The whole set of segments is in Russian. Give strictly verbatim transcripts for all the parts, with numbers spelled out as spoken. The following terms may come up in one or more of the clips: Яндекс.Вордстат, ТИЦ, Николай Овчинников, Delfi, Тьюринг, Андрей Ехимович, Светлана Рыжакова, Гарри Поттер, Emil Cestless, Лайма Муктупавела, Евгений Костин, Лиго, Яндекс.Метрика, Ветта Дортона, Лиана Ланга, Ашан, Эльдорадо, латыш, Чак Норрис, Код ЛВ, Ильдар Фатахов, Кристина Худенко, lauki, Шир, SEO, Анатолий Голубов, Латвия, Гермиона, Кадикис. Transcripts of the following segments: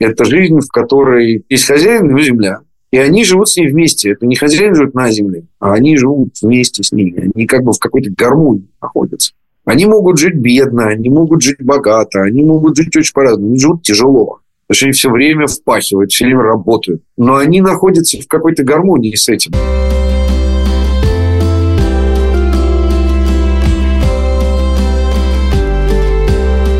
Это жизнь, в которой есть хозяин, его земля. И они живут с ней вместе. Это не хозяин живет на земле, а они живут вместе с ней. Они как бы в какой-то гармонии находятся. Они могут жить бедно, они могут жить богато, они могут жить очень по-разному. Они живут тяжело. Потому что они все время впахивают, все время работают. Но они находятся в какой-то гармонии с этим.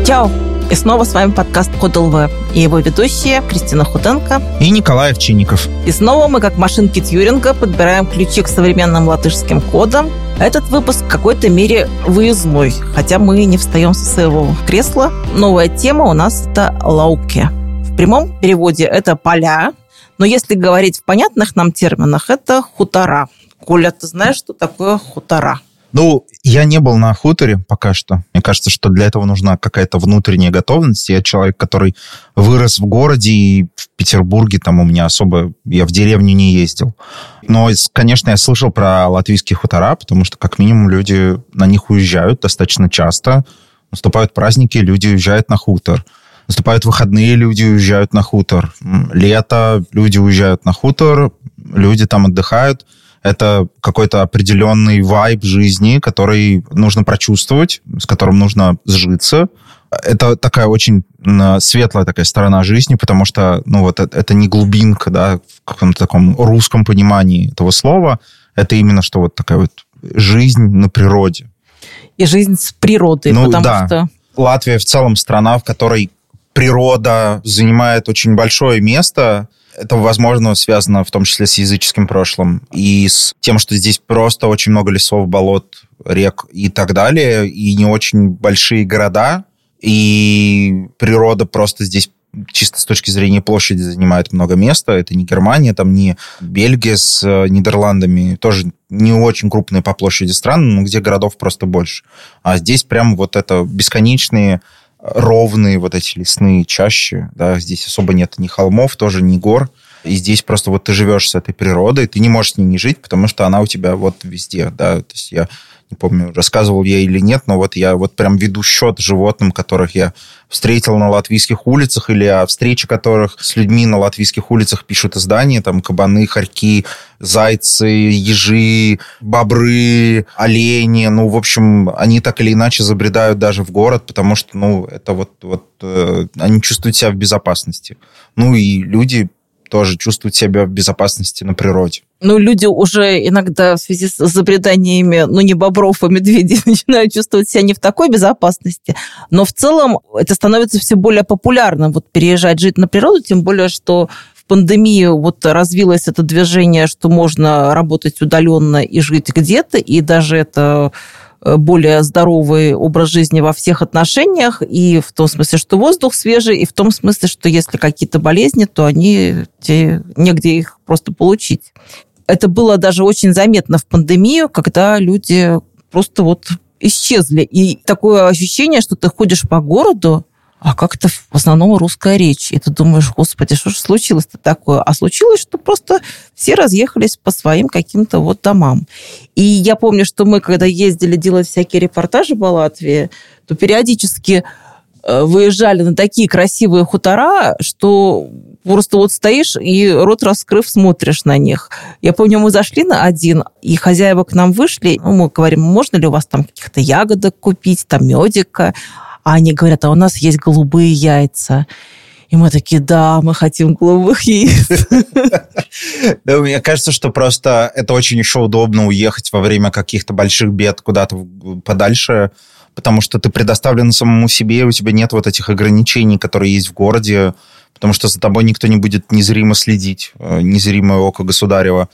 Чао! И снова с вами подкаст «Код ЛВ» и его ведущие Кристина Худенко и Николай Овчинников. И снова мы, как машинки Тьюринга, подбираем ключи к современным латышским кодам. Этот выпуск в какой-то мере выездной, хотя мы не встаем со своего кресла. Новая тема у нас – это «lauki». В прямом переводе это «поля», но если говорить в понятных нам терминах, это «хутора». Коля, ты знаешь, что такое «хутора»? Ну, я не был на хуторе пока что. Мне кажется, что для этого нужна какая-то внутренняя готовность. Я человек, который вырос в городе, и в Петербурге там у меня особо... Я в деревню не ездил. Но, конечно, я слышал про латвийские хутора, потому что, как минимум, люди на них уезжают достаточно часто. Наступают праздники, люди уезжают на хутор. Наступают выходные, люди уезжают на хутор. Лето, люди уезжают на хутор, люди там отдыхают. Это какой-то определенный вайб жизни, который нужно прочувствовать, с которым нужно сжиться. Это такая очень светлая такая сторона жизни, потому что ну, вот это, это не глубинка, да, в каком-то таком русском понимании этого слова. Это именно что вот такая вот жизнь на природе. И жизнь с природой, ну, потому да. что... Латвия в целом страна, в которой природа занимает очень большое место. Это, возможно, связано в том числе с языческим прошлым и с тем, что здесь просто очень много лесов, болот, рек и так далее, и не очень большие города, и природа просто здесь чисто с точки зрения площади занимает много места. Это не Германия, там не Бельгия с Нидерландами, тоже не очень крупные по площади страны, но где городов просто больше. А здесь прям вот это бесконечные... ровные вот эти лесные чащи, да, здесь особо нет ни холмов, тоже ни гор, и здесь просто вот ты живешь с этой природой, ты не можешь с ней не жить, потому что она у тебя вот везде, да, то есть я не помню, рассказывал я или нет, но вот я вот прям веду счет животным, которых я встретил на латвийских улицах, или о встрече которых с людьми на латвийских улицах пишут издания, там кабаны, хорьки, зайцы, ежи, бобры, олени, ну, в общем, они так или иначе забредают даже в город, потому что, ну, это вот, вот э, они чувствуют себя в безопасности. Ну, и люди тоже чувствуют себя в безопасности на природе. Ну, люди уже иногда в связи с забреданиями, ну, не бобров, а медведей, начинают чувствовать себя не в такой безопасности. Но в целом это становится все более популярным, вот переезжать жить на природу, тем более, что в пандемию вот развилось это движение, что можно работать удаленно и жить где-то, и даже это... более здоровый образ жизни во всех отношениях, и в том смысле, что воздух свежий, и в том смысле, что если какие-то болезни, то они те, негде их просто получить. Это было даже очень заметно в пандемию, когда люди просто вот исчезли. И такое ощущение, что ты ходишь по городу, а как-то в основном русская речь. И ты думаешь, господи, что же случилось-то такое? А случилось, что просто все разъехались по своим каким-то вот домам. И я помню, что мы, когда ездили делать всякие репортажи по Латвии, то периодически выезжали на такие красивые хутора, что просто вот стоишь и рот раскрыв смотришь на них. Я помню, мы зашли на один, и хозяева к нам вышли. Ну, мы говорим, можно ли у вас там каких-то ягодок купить, там медика? А они говорят, а у нас есть голубые яйца. И мы такие, да, мы хотим голубых яиц. Мне кажется, что просто это очень еще удобно уехать во время каких-то больших бед куда-то подальше, потому что ты предоставлен самому себе, у тебя нет вот этих ограничений, которые есть в городе, потому что за тобой никто не будет незримо следить, незримое око государева.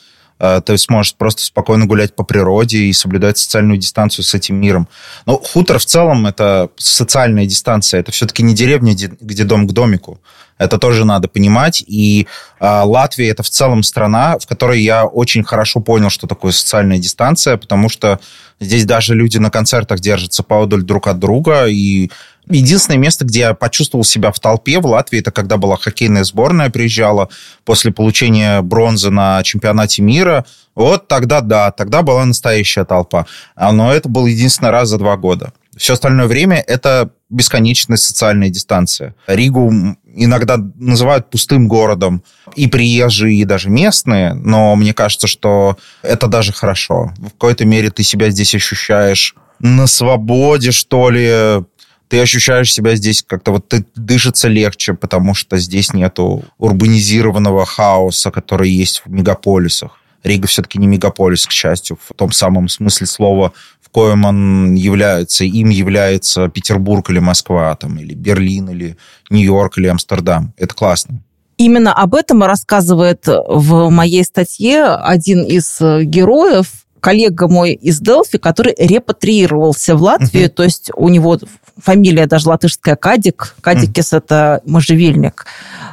Ты сможешь просто спокойно гулять по природе и соблюдать социальную дистанцию с этим миром. Но хутор в целом – это социальная дистанция. Это все-таки не деревня, где дом к домику. Это тоже надо понимать. И Латвия – это в целом страна, в которой я очень хорошо понял, что такое социальная дистанция, потому что здесь даже люди на концертах держатся поодаль друг от друга. И единственное место, где я почувствовал себя в толпе в Латвии, это когда была хоккейная сборная, приезжала после получения бронзы на чемпионате мира. Вот тогда, да, тогда была настоящая толпа. Но это был единственный раз за два года. Все остальное время это бесконечная социальная дистанция. Ригу иногда называют пустым городом. И приезжие, и даже местные. Но мне кажется, что это даже хорошо. В какой-то мере ты себя здесь ощущаешь на свободе, что ли. Ты ощущаешь себя здесь как-то... вот ты дышится легче, потому что здесь нету урбанизированного хаоса, который есть в мегаполисах. Рига все-таки не мегаполис, к счастью, в том самом смысле слова, в коем он является, им является Петербург или Москва, там, или Берлин, или Нью-Йорк, или Амстердам. Это классно. Именно об этом рассказывает в моей статье один из героев, коллега мой из Delfi, который репатриировался в Латвию, uh-huh. то есть у него фамилия даже латышская Кадик, Кадикис uh-huh. – это можжевельник.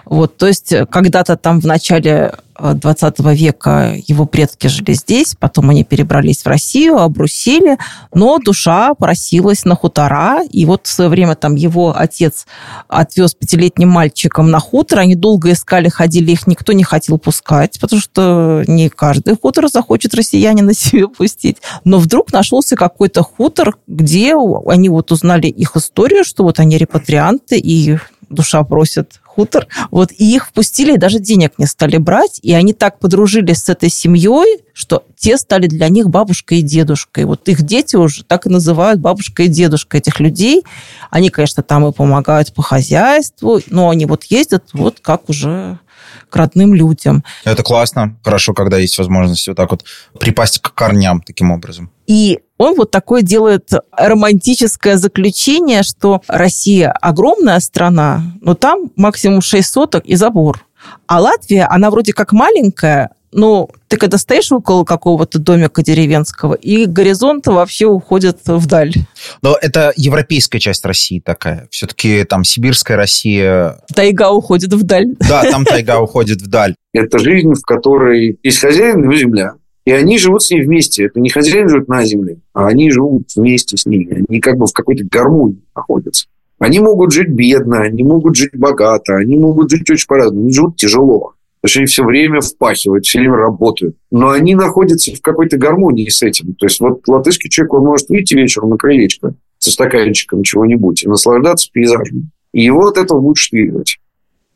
Вот, то есть когда-то там в начале двадцатого века его предки жили здесь, потом они перебрались в Россию, обрусели, но душа просилась на хутора, и вот в свое время там его отец отвез пятилетним мальчиком на хутор, они долго искали, ходили, их никто не хотел пускать, потому что не каждый хутор захочет россиянина себе пустить, но вдруг нашелся какой-то хутор, где они вот узнали их историю, что вот они репатрианты, и душа просит хутор. Вот, и их впустили, и даже денег не стали брать. И они так подружились с этой семьей, что те стали для них бабушкой и дедушкой. Вот их дети уже так и называют бабушкой и дедушкой этих людей. Они, конечно, там и помогают по хозяйству, но они вот ездят вот как уже к родным людям. Это классно. Хорошо, когда есть возможность вот так вот припасть к корням таким образом. И он вот такое делает романтическое заключение, что Россия огромная страна, но там максимум шесть соток и забор. А Латвия, она вроде как маленькая, но ты когда стоишь около какого-то домика деревенского, и горизонт вообще уходит вдаль. Но это европейская часть России такая. Все-таки там сибирская Россия... Тайга уходит вдаль. Да, там тайга уходит вдаль. Это жизнь, в которой есть хозяин и земля. И они живут с ней вместе. Это не хозяин живет на земле, а они живут вместе с ней. Они как бы в какой-то гармонии находятся. Они могут жить бедно, они могут жить богато, они могут жить очень по-разному. Они живут тяжело. Потому что они все время впахивают, все время работают. Но они находятся в какой-то гармонии с этим. То есть вот латышский человек, он может выйти вечером на крылечко со стаканчиком чего-нибудь и наслаждаться пейзажем. И его от этого лучше двигать.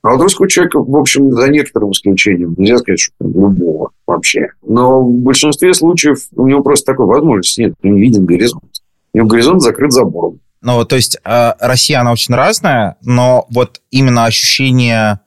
А вот русского человека, в общем, за некоторым исключением, нельзя сказать, что любого вообще. Но в большинстве случаев у него просто такой возможности нет. Он не виден горизонт. У него горизонт закрыт забором. Ну, то есть Россия, она очень разная, но вот именно ощущение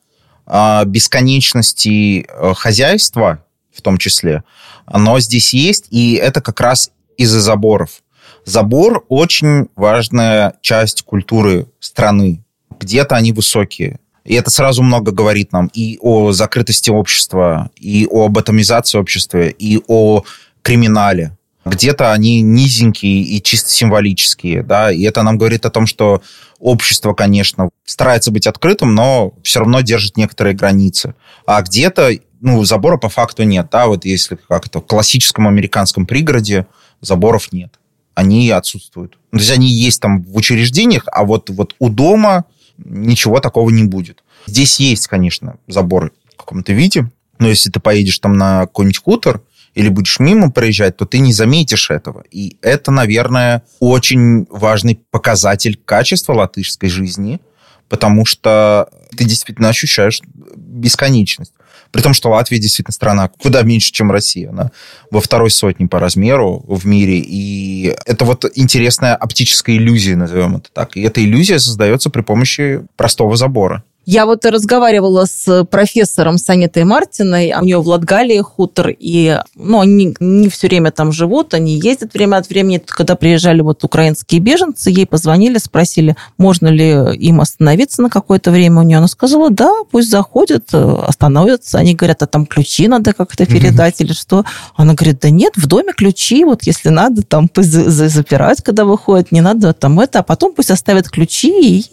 бесконечности хозяйства, в том числе, оно здесь есть, и это как раз из-за заборов. Забор – очень важная часть культуры страны. Где-то они высокие. И это сразу много говорит нам и о закрытости общества, и об атомизации общества, и о криминале. Где-то они низенькие и чисто символические, да, и это нам говорит о том, что общество, конечно, старается быть открытым, но все равно держит некоторые границы. А где-то, ну, забора по факту нет, да, вот если как-то в классическом американском пригороде заборов нет, они отсутствуют. То есть они есть там в учреждениях, а вот, вот у дома ничего такого не будет. Здесь есть, конечно, заборы в каком-то виде, но если ты поедешь там на какой-нибудь хутор или будешь мимо проезжать, то ты не заметишь этого. И это, наверное, очень важный показатель качества латышской жизни, потому что ты действительно ощущаешь бесконечность. При том, что Латвия действительно страна куда меньше, чем Россия. Она во второй сотне по размеру в мире. И это вот интересная оптическая иллюзия, назовем это так. И эта иллюзия создается при помощи простого забора. Я вот разговаривала с профессором Санитой Мартиной, у нее в Латгалии хутор, и ну, они не все время там живут, они ездят время от времени. Когда приезжали вот украинские беженцы, ей позвонили, спросили, можно ли им остановиться на какое-то время у нее. Она сказала, да, пусть заходят, остановятся. Они говорят, а там ключи надо как-то передать mm-hmm. или что. Она говорит, да нет, в доме ключи, вот если надо, там пусть запирать, когда выходят, не надо там это, а потом пусть оставят ключи.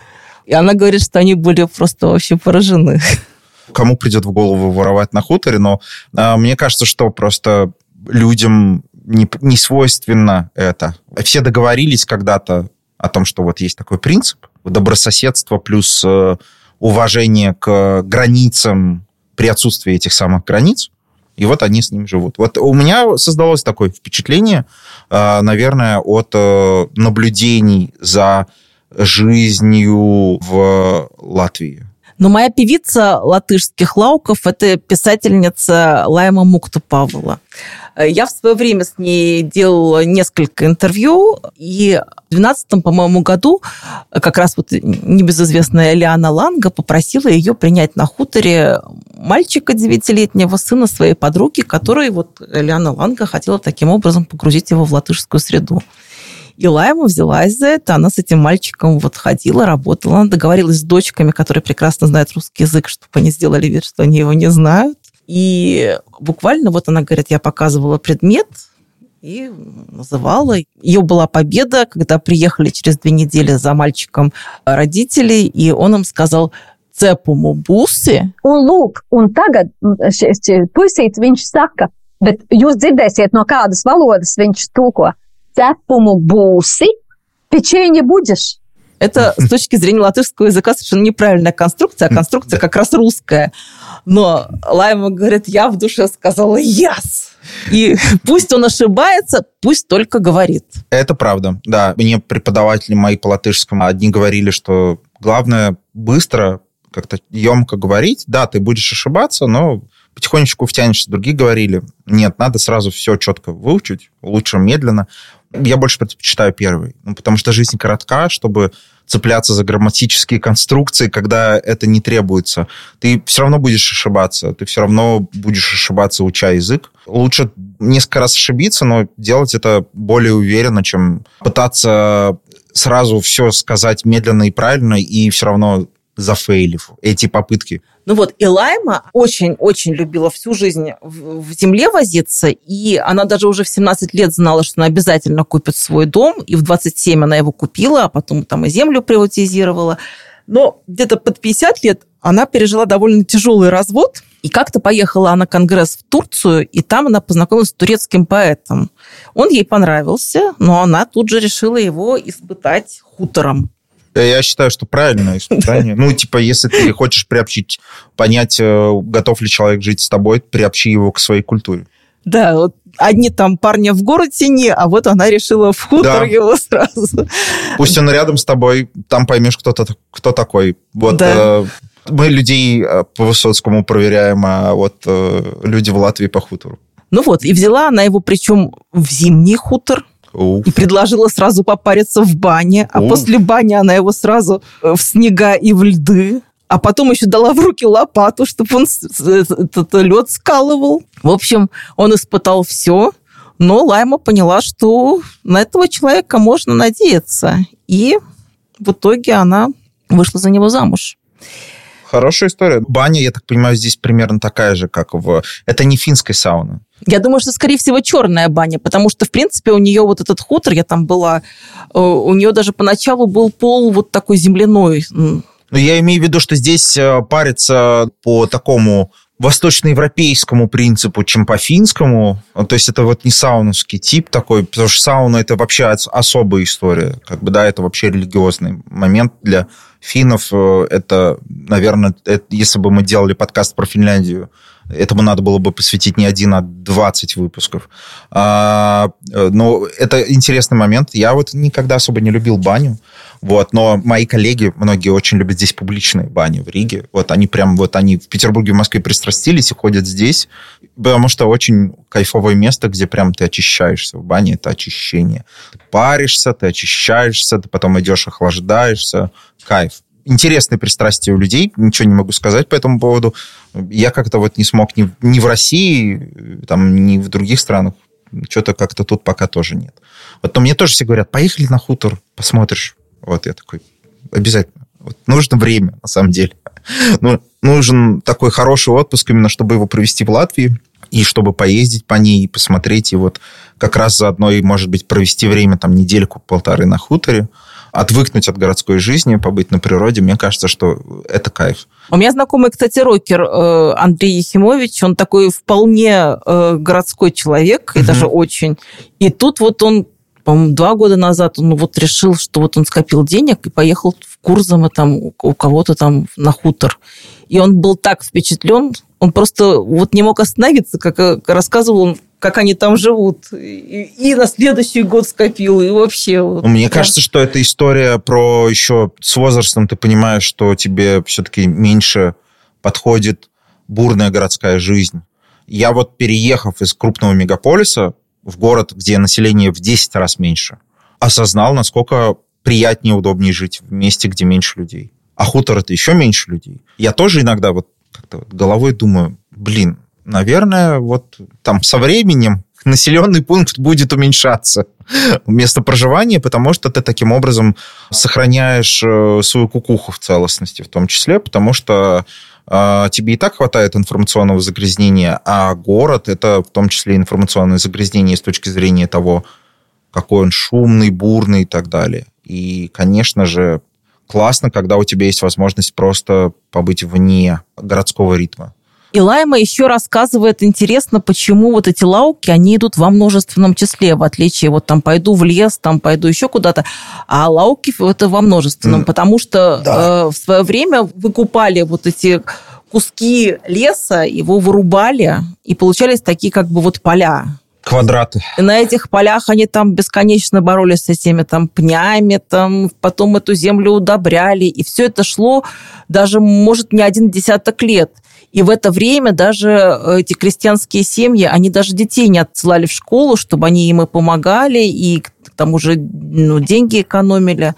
И она говорит, что они были просто вообще поражены. Кому придет в голову воровать на хуторе, но э, мне кажется, что просто людям не, не свойственно это. Все договорились когда-то о том, что вот есть такой принцип добрососедства плюс э, уважение к границам при отсутствии этих самых границ. И вот они с ним живут. Вот у меня создалось такое впечатление, наверное, от наблюдений за жизнью в Латвии. Но моя певица латышских лауков – это писательница Лайма Муктупавела. Я в свое время с ней делала несколько интервью, и в две тысячи двенадцатом, по-моему, году как раз вот небезызвестная Лиана Ланга попросила ее принять на хуторе мальчика девятилетнего, сына своей подруги, которой вот Лиана Ланга хотела таким образом погрузить его в латышскую среду. И Лайма взялась за это. Она с этим мальчиком вот ходила, работала. Она договорилась с дочками, которые прекрасно знают русский язык, чтобы они сделали вид, что они его не знают. И буквально вот она говорит, я показывала предмет и называла. Ее была победа, когда приехали через две недели за мальчиком родители, и он им сказал «цепуму буси». Он лук, он тагад, пусит, винч сака, бет юс дзирдесиет, но кадас валодас винч туко. Цепуму буси, печенье будешь. Это с точки зрения латышского языка совершенно неправильная конструкция, а конструкция как раз русская. Но Лайма говорит, я в душе сказала «yes». И пусть он ошибается, пусть только говорит. Это правда, да. Мне преподаватели мои по латышскому одни говорили, что главное быстро, как-то емко говорить. Да, ты будешь ошибаться, но потихонечку втянешься. Другие говорили, нет, надо сразу все четко выучить, лучше медленно. Я больше предпочитаю первый, ну, потому что жизнь коротка, чтобы цепляться за грамматические конструкции, когда это не требуется. Ты все равно будешь ошибаться, ты все равно будешь ошибаться, уча язык. Лучше несколько раз ошибиться, но делать это более уверенно, чем пытаться сразу все сказать медленно и правильно, и все равно зафейлив эти попытки. Ну вот, и Лайма очень-очень любила всю жизнь в земле возиться, и она даже уже в семнадцать лет знала, что она обязательно купит свой дом, и в двадцать семь она его купила, а потом там и землю приватизировала. Но где-то под пятьдесят лет она пережила довольно тяжелый развод, и как-то поехала она на конгресс в Турцию, и там она познакомилась с турецким поэтом. Он ей понравился, но она тут же решила его испытать хутором. Я считаю, что правильное испытание. Ну, типа, если ты хочешь приобщить, понять, готов ли человек жить с тобой, приобщи его к своей культуре. Да, вот одни там парня в город тяни, а вот она решила в хутор да. его сразу. Пусть он рядом с тобой, там поймешь, кто, кто такой. Вот да. э, мы людей по Высоцкому проверяем, а вот э, люди в Латвии по хутору. Ну вот, и взяла она его, причем в зимний хутор. И предложила сразу попариться в бане, а Уф. после бани она его сразу в снега и в льды, а потом еще дала в руки лопату, чтобы он этот лед скалывал. В общем, он испытал все, но Лайма поняла, что на этого человека можно надеяться, и в итоге она вышла за него замуж. Хорошая история. Баня, я так понимаю, здесь примерно такая же, как в... Это не финская сауна. Я думаю, что, скорее всего, черная баня, потому что, в принципе, у нее вот этот хутор, я там была, у нее даже поначалу был пол вот такой земляной. Но я имею в виду, что здесь парится по такому восточноевропейскому принципу, чем по финскому. То есть это вот не сауновский тип такой, потому что сауна – это вообще особая история. Как бы, да, это вообще религиозный момент для финнов. Это, наверное, это, если бы мы делали подкаст про Финляндию, этому надо было бы посвятить не один, а двадцать выпусков. А, но это интересный момент. Я вот никогда особо не любил баню. Вот, но мои коллеги, многие очень любят здесь публичные бани в Риге. Вот они прям, вот они в Петербурге, в Москве пристрастились и ходят здесь, потому что очень кайфовое место, где прям ты очищаешься в бане, это очищение. Ты паришься, ты очищаешься, ты потом идешь, охлаждаешься. Кайф. Интересные пристрастия у людей, ничего не могу сказать по этому поводу. Я как-то вот не смог ни, ни в России, там, ни в других странах. Что-то как-то тут пока тоже нет. Вот, но мне тоже все говорят, поехали на хутор, посмотришь. Вот я такой, обязательно. Вот, нужно время, на самом деле. Ну, нужен такой хороший отпуск, именно чтобы его провести в Латвии, и чтобы поездить по ней, и посмотреть, и вот как раз заодно, и, может быть, провести время, там, недельку-полторы на хуторе, отвыкнуть от городской жизни, побыть на природе, мне кажется, что это кайф. У меня знакомый, кстати, рокер Андрей Ехимович, он такой вполне городской человек, и mm-hmm. даже очень. И тут вот он, по-моему, два года назад, он вот решил, что вот он скопил денег и поехал в Курзам, и там у кого-то там на хутор. И он был так впечатлен, он просто вот не мог остановиться, как рассказывал он, как они там живут. И, и на следующий год скопил, и вообще... Мне да. кажется, что эта история про еще с возрастом ты понимаешь, что тебе все-таки меньше подходит бурная городская жизнь. Я вот, переехав из крупного мегаполиса в город, где население в десять раз меньше, осознал, насколько приятнее и удобнее жить в месте, где меньше людей. А хутор – это еще меньше людей. Я тоже иногда вот как-то головой думаю, блин, наверное, вот там со временем населенный пункт будет уменьшаться место проживания, потому что ты таким образом сохраняешь свою кукуху в целостности в том числе, потому что э, тебе и так хватает информационного загрязнения, а город – это в том числе информационное загрязнение с точки зрения того, какой он шумный, бурный и так далее. И, конечно же, классно, когда у тебя есть возможность просто побыть вне городского ритма. И Лайма еще рассказывает, интересно, почему вот эти лауки, они идут во множественном числе, в отличие, вот там пойду в лес, там пойду еще куда-то, а лауки это во множественном, mm. потому что да. э, в свое время выкупали вот эти куски леса, его вырубали, и получались такие как бы вот поля. Квадраты. И на этих полях они там бесконечно боролись с этими там пнями, там, потом эту землю удобряли, и все это шло даже, может, не один десяток лет. И в это время даже эти крестьянские семьи, они даже детей не отсылали в школу, чтобы они им и помогали, и к тому же ну, деньги экономили.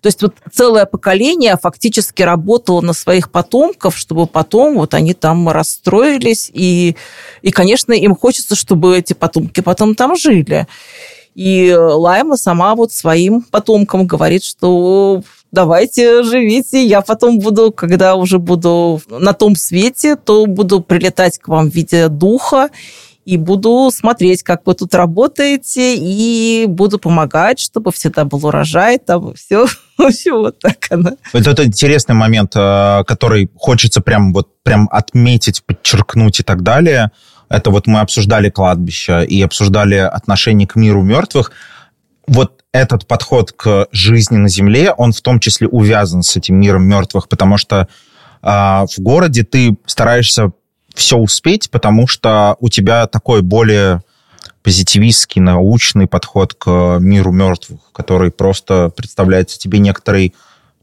То есть вот целое поколение фактически работало на своих потомков, чтобы потом вот они там расстроились. И, и конечно, им хочется, чтобы эти потомки потом там жили. И Лайма сама вот своим потомкам говорит, что... давайте, живите, я потом буду, когда уже буду на том свете, то буду прилетать к вам в виде духа и буду смотреть, как вы тут работаете, и буду помогать, чтобы всегда был урожай, там все, все вот так она. Вот это интересный момент, который хочется прям вот прям отметить, подчеркнуть и так далее. Это вот мы обсуждали кладбище и обсуждали отношение к миру мертвых. Вот этот подход к жизни на земле, он в том числе увязан с этим миром мертвых, потому что э, в городе ты стараешься все успеть, потому что у тебя такой более позитивистский, научный подход к миру мертвых, который просто представляется тебе некоторой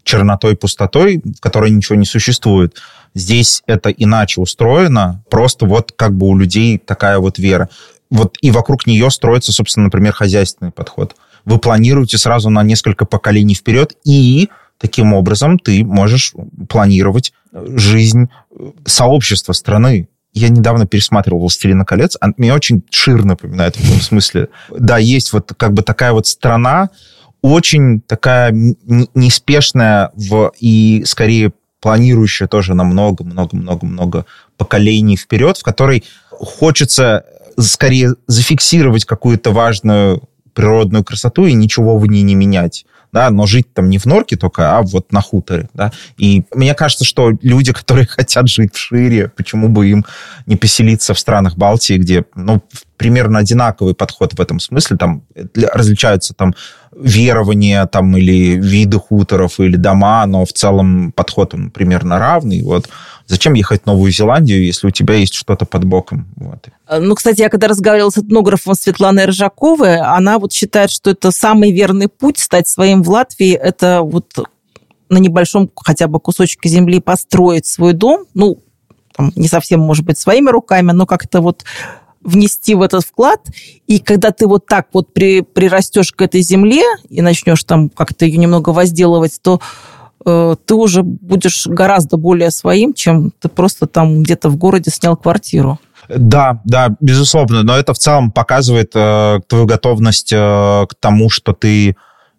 чернотой, пустотой, в которой ничего не существует. Здесь это иначе устроено, просто вот как бы у людей такая вот вера. Вот и вокруг нее строится, собственно, например, хозяйственный подход. Вы планируете сразу на несколько поколений вперед, и таким образом ты можешь планировать жизнь сообщества, страны. Я недавно пересматривал «Властелина колец», а мне очень Шир напоминает в этом смысле. Да, есть вот как бы такая вот страна, очень такая неспешная в, и скорее планирующая тоже на много-много-много-много поколений вперед, в которой хочется скорее зафиксировать какую-то важную природную красоту и ничего в ней не менять. Да? Но жить там не в норке только, а вот на хуторе. Да? И мне кажется, что люди, которые хотят жить в Шире, почему бы им не поселиться в странах Балтии, где ну, примерно одинаковый подход в этом смысле. Там различаются там, верования там, или виды хуторов, или дома, но в целом подход он примерно равный. Вот. Зачем ехать в Новую Зеландию, если у тебя есть что-то под боком? Вот. Ну, кстати, я когда разговаривала с этнографом Светланой Рыжаковой, она вот считает, что это самый верный путь стать своим в Латвии, это вот на небольшом хотя бы кусочке земли построить свой дом, ну, там, не совсем, может быть, своими руками, но как-то вот внести в этот вклад, и когда ты вот так вот при, прирастешь к этой земле и начнешь там как-то ее немного возделывать, то ты уже будешь гораздо более своим, чем ты просто там где-то в городе снял квартиру. Да, да, безусловно. Но это в целом показывает э, твою готовность э, к тому, что ты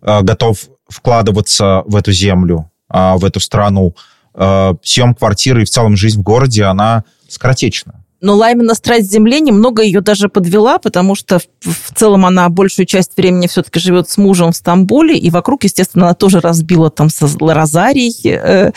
э, готов вкладываться в эту землю, э, в эту страну. Э, съем квартиры и в целом жизнь в городе, она скоротечна. Но Лаймина страсть к земле немного ее даже подвела, потому что в целом она большую часть времени все-таки живет с мужем в Стамбуле, и вокруг, естественно, она тоже разбила там розарий, э,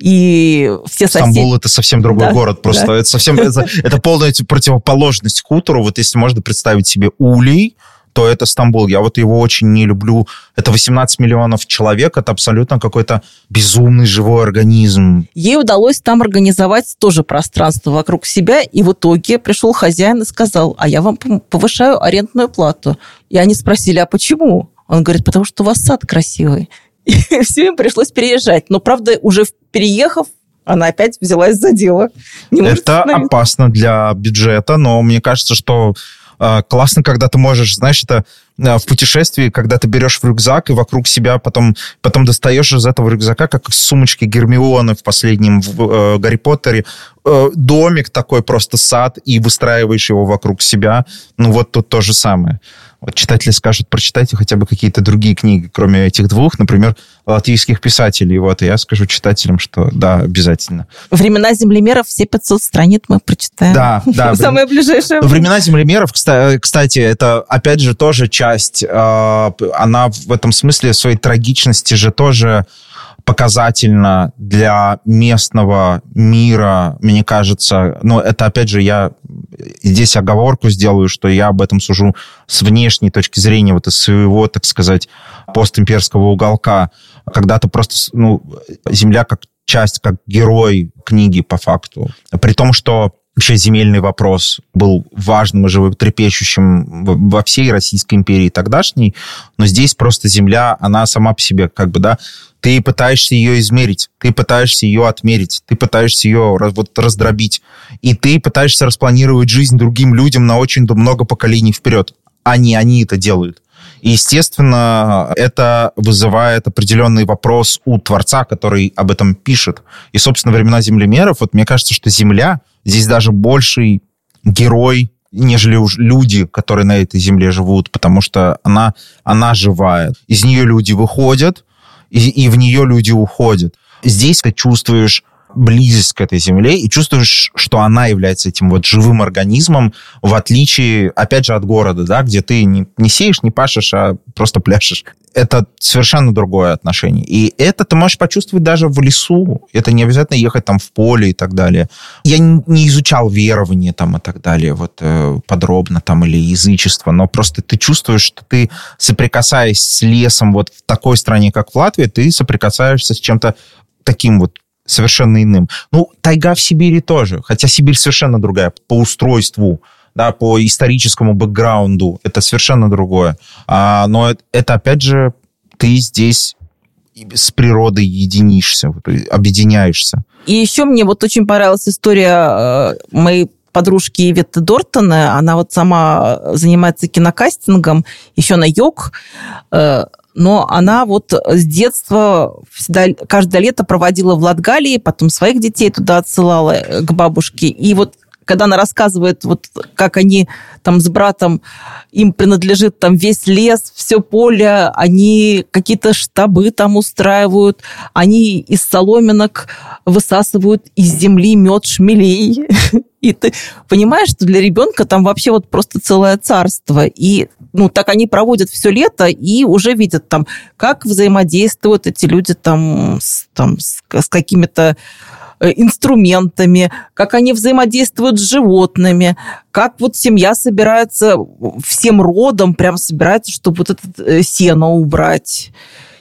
и все соседи... Стамбул – это совсем другой да, город, просто да. это совсем это, это полная противоположность хутору. Вот если можно представить себе улей, то это Стамбул. Я вот его очень не люблю. Это восемнадцать миллионов человек, это абсолютно какой-то безумный живой организм. Ей удалось там организовать тоже пространство вокруг себя, и в итоге пришел хозяин и сказал, а я вам повышаю арендную плату. И они спросили, а почему? Он говорит, потому что у вас сад красивый. И все, им пришлось переезжать. Но, правда, уже переехав, она опять взялась за дело. Это опасно для бюджета, но мне кажется, что э, классно, когда ты можешь, знаешь, это э, в путешествии, когда ты берешь в рюкзак и вокруг себя потом, потом достаешь из этого рюкзака, как из сумочки Гермионы в последнем в, э, Гарри Поттере, э, домик такой, просто сад, и выстраиваешь его вокруг себя. Ну вот тут то же самое. Вот читатели скажут, прочитайте хотя бы какие-то другие книги, кроме этих двух, например, латвийских писателей. Вот, и я скажу читателям, что да, обязательно. «Времена землемеров» все пятьсот страниц мы прочитаем. Да, да. Самое ближайшее. «Времена землемеров», кстати, это, опять же, тоже часть, она в этом смысле своей трагичности же тоже показательно для местного мира, мне кажется. Но это, опять же, я здесь оговорку сделаю, что я об этом сужу с внешней точки зрения, вот из своего, так сказать, постимперского уголка. Когда-то просто, ну, земля как часть, как герой книги по факту. При том, что вообще земельный вопрос был важным и животрепещущим во всей Российской империи тогдашней, но здесь просто земля, она сама по себе, как бы, да, ты пытаешься ее измерить, ты пытаешься ее отмерить, ты пытаешься ее вот раздробить, и ты пытаешься распланировать жизнь другим людям на очень много поколений вперед, а не они это делают. И, естественно, это вызывает определенный вопрос у творца, который об этом пишет. И, собственно, «Времена землемеров», вот мне кажется, что земля здесь даже больший герой, нежели уж люди, которые на этой земле живут, потому что она, она живая. Из нее люди выходят, и, и в нее люди уходят. Здесь ты чувствуешь близость к этой земле и чувствуешь, что она является этим вот живым организмом, в отличие, опять же, от города, да, где ты не, не сеешь, не пашешь, а просто пляшешь. Это совершенно другое отношение. И это ты можешь почувствовать даже в лесу. Это не обязательно ехать там в поле и так далее. Я не изучал верование там и так далее вот подробно там или язычество, но просто ты чувствуешь, что ты, соприкасаясь с лесом вот в такой стране, как в Латвии, ты соприкасаешься с чем-то таким вот совершенно иным. Ну, тайга в Сибири тоже, хотя Сибирь совершенно другая по устройству, да, по историческому бэкграунду, это совершенно другое. А, но это, это, опять же, ты здесь с природой единишься, объединяешься. И еще мне вот очень понравилась история моей подружки Ветты Дортоны. Она вот сама занимается кинокастингом, еще на йог, но она вот с детства всегда, каждое лето проводила в Латгалии, потом своих детей туда отсылала к бабушке. И вот когда она рассказывает, вот, как они там с братом, им принадлежит там весь лес, все поле, они какие-то штабы там устраивают, они из соломинок высасывают из земли мед шмелей. И ты понимаешь, что для ребенка там вообще вот просто целое царство. И, ну, так они проводят все лето и уже видят там, как взаимодействуют эти люди там с, там, с, с какими-то инструментами, как они взаимодействуют с животными, как вот семья собирается всем родом, прям собирается, чтобы вот это сено убрать.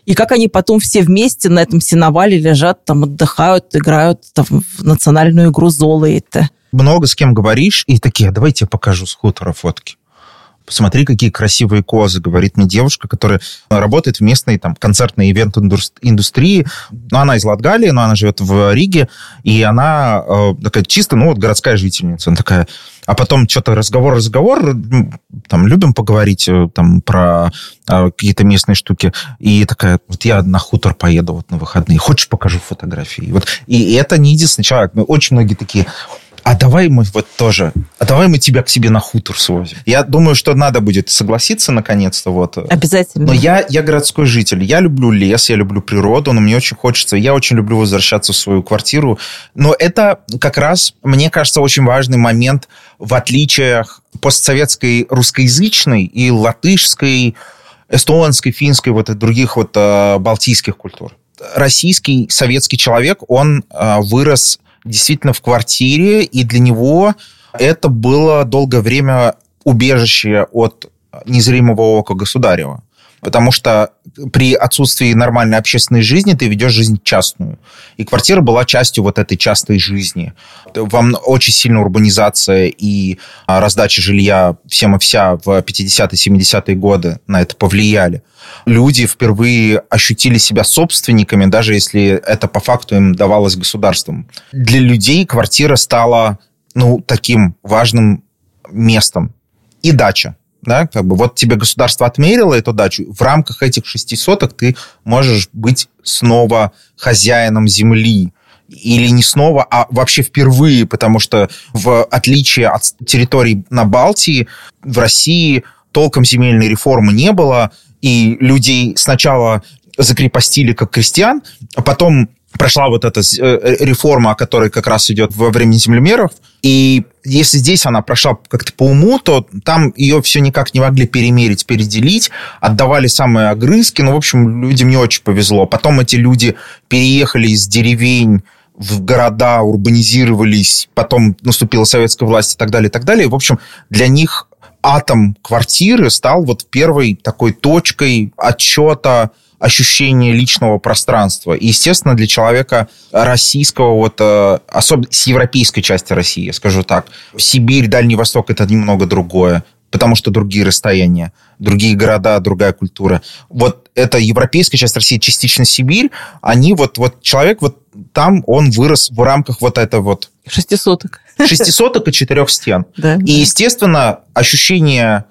И как они потом все вместе на этом сеновале лежат, там отдыхают, играют там, в национальную игру золото. Много с кем говоришь, и такие, давайте я покажу с хутора фотки. Посмотри, какие красивые козы, говорит мне девушка, которая работает в местной там, концертной ивент-индустрии. Ну, она из Латгалии, но она живет в Риге, и она э, такая чисто, ну, вот городская жительница. Она такая... А потом что-то разговор-разговор, там, любим поговорить там, про э, какие-то местные штуки. И такая, вот я на хутор поеду вот, на выходные, хочешь, покажу фотографии. И, вот, и это не единственный человек. Мы очень многие такие... А давай мы вот тоже, а давай мы тебя к себе на хутор свозим. Я думаю, что надо будет согласиться наконец-то. Вот. Обязательно. Но я, я городской житель. Я люблю лес, я люблю природу, но мне очень хочется, я очень люблю возвращаться в свою квартиру. Но это как раз, мне кажется, очень важный момент в отличиях постсоветской русскоязычной и латышской, эстонской, финской, вот и других вот балтийских культур. Российский, советский человек, он вырос... действительно в квартире, и для него это было долгое время убежище от незримого ока государева. Потому что при отсутствии нормальной общественной жизни ты ведешь жизнь частную. И квартира была частью вот этой частной жизни. Вам очень сильно урбанизация и раздача жилья всем и вся в пятидесятые-семидесятые годы на это повлияли. Люди впервые ощутили себя собственниками, даже если это по факту им давалось государством. Для людей квартира стала, ну, таким важным местом. И дача. Да, как бы вот тебе государство отмерило эту дачу, в рамках этих шести соток ты можешь быть снова хозяином земли. Или не снова, а вообще впервые, потому что в отличие от территорий на Балтии, в России толком земельной реформы не было, и людей сначала закрепостили как крестьян, а потом прошла вот эта реформа, о которой как раз идет во время землемеров, и если здесь она прошла как-то по уму, то там ее все никак не могли перемерить, переделить, отдавали самые огрызки, ну, в общем, людям не очень повезло. Потом эти люди переехали из деревень в города, урбанизировались, потом наступила советская власть и так далее, и так далее. В общем, для них атом квартиры стал вот первой такой точкой отсчета, ощущение личного пространства. И, естественно, для человека российского, вот, особенно с европейской части России, я скажу так, Сибирь, Дальний Восток – это немного другое, потому что другие расстояния, другие города, другая культура. Вот эта европейская часть России, частично Сибирь, они вот, вот человек вот там, он вырос в рамках вот этого вот... Шестисоток. Шестисоток и четырех стен. Да, и, да. Естественно, ощущение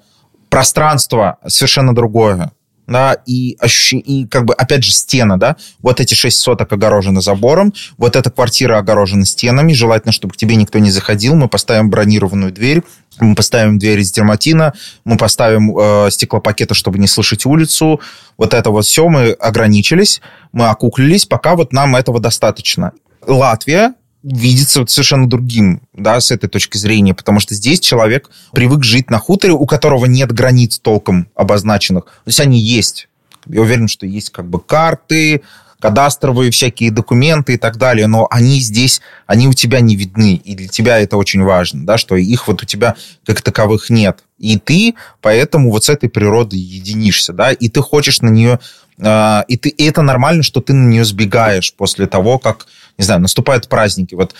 пространства совершенно другое. Да, и, и как бы, опять же, стена, да, вот эти шесть соток огорожены забором, вот эта квартира огорожена стенами, желательно, чтобы к тебе никто не заходил, мы поставим бронированную дверь, мы поставим дверь из дерматина, мы поставим э, стеклопакеты, чтобы не слышать улицу, вот это вот все, мы ограничились, мы окуклились, пока вот нам этого достаточно. Латвия видится совершенно другим, да, с этой точки зрения, потому что здесь человек привык жить на хуторе, у которого нет границ толком обозначенных. То есть они есть. Я уверен, что есть как бы карты, кадастровые всякие документы и так далее, но они здесь, они у тебя не видны, и для тебя это очень важно, да, что их вот у тебя как таковых нет. И ты поэтому вот с этой природой единишься, да, и ты хочешь на нее... И, ты, и это нормально, что ты на нее сбегаешь после того, как, не знаю, наступают праздники. Вот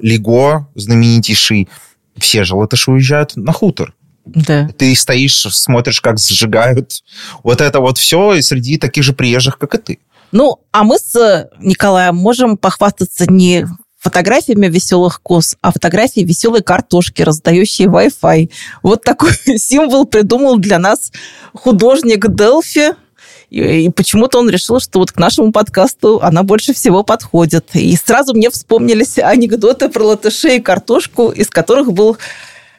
Лиго, знаменитейший, все же латыши уезжают на хутор. Да. Ты стоишь, смотришь, как сжигают вот это вот все, и среди таких же приезжих, как и ты. Ну, а мы с Николаем можем похвастаться не фотографиями веселых коз, а фотографией веселой картошки, раздающей Wi-Fi. Вот такой символ придумал для нас художник Delfi. И почему-то он решил, что вот к нашему подкасту она больше всего подходит. И сразу мне вспомнились анекдоты про латышей и картошку, из которых был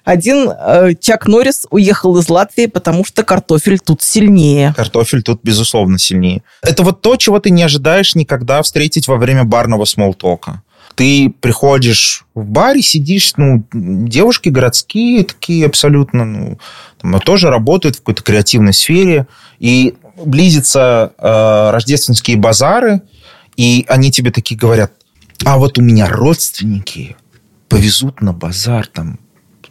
один э, Чак Норрис уехал из Латвии, потому что картофель тут сильнее. Картофель тут, безусловно, сильнее. Это вот то, чего ты не ожидаешь никогда встретить во время барного смоллтока. Ты приходишь в бар и сидишь, ну, девушки городские такие абсолютно, ну, там, но тоже работают в какой-то креативной сфере, и близятся э, рождественские базары, и они тебе такие говорят: а вот у меня родственники повезут на базар там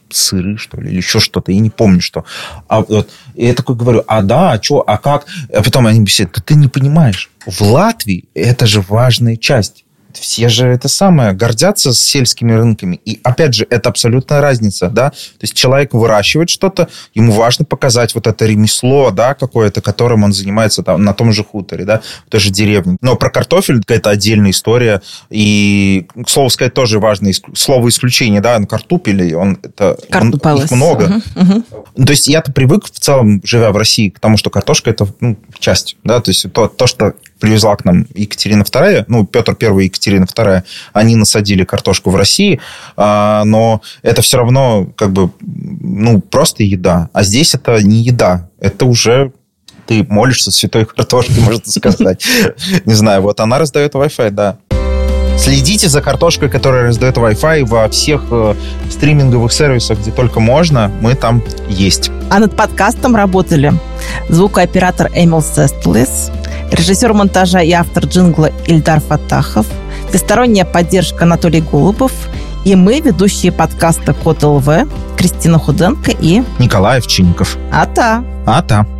сыры, что ли, или еще что-то, я не помню, что. А вот, я такой говорю: а да, а что, а как? А потом они беседуют: да ты не понимаешь, в Латвии это же важная часть. Все же это самое, гордятся сельскими рынками. И, опять же, это абсолютная разница, да. То есть человек выращивает что-то, ему важно показать вот это ремесло, да, какое-то, которым он занимается там, на том же хуторе, да, в той же деревне. Но про картофель это отдельная история. И, к слову сказать, тоже важное слово исключение, да, он картупили, он, это, он, их много. Угу, угу. То есть я-то привык, в целом, живя в России, к тому, что картошка – это, ну, часть, да, то есть то, то что... привезла к нам Екатерина вторая, ну, Петр первый и Екатерина вторая, они насадили картошку в России, но это все равно как бы, ну, просто еда. А здесь это не еда, это уже ты молишься святой картошкой, можно сказать. Не знаю, вот она раздает Wi-Fi, да. Следите за картошкой, которая раздает Wi-Fi во всех э, стриминговых сервисах, где только можно. Мы там есть. А над подкастом работали звукооператор Emil Cestless, режиссер монтажа и автор джингла Ильдар Фатахов, всесторонняя поддержка Анатолий Голубов И мы, ведущие подкаста «Код ЛВ», Кристина Худенко и Николай Овчинников. А-та. А-та.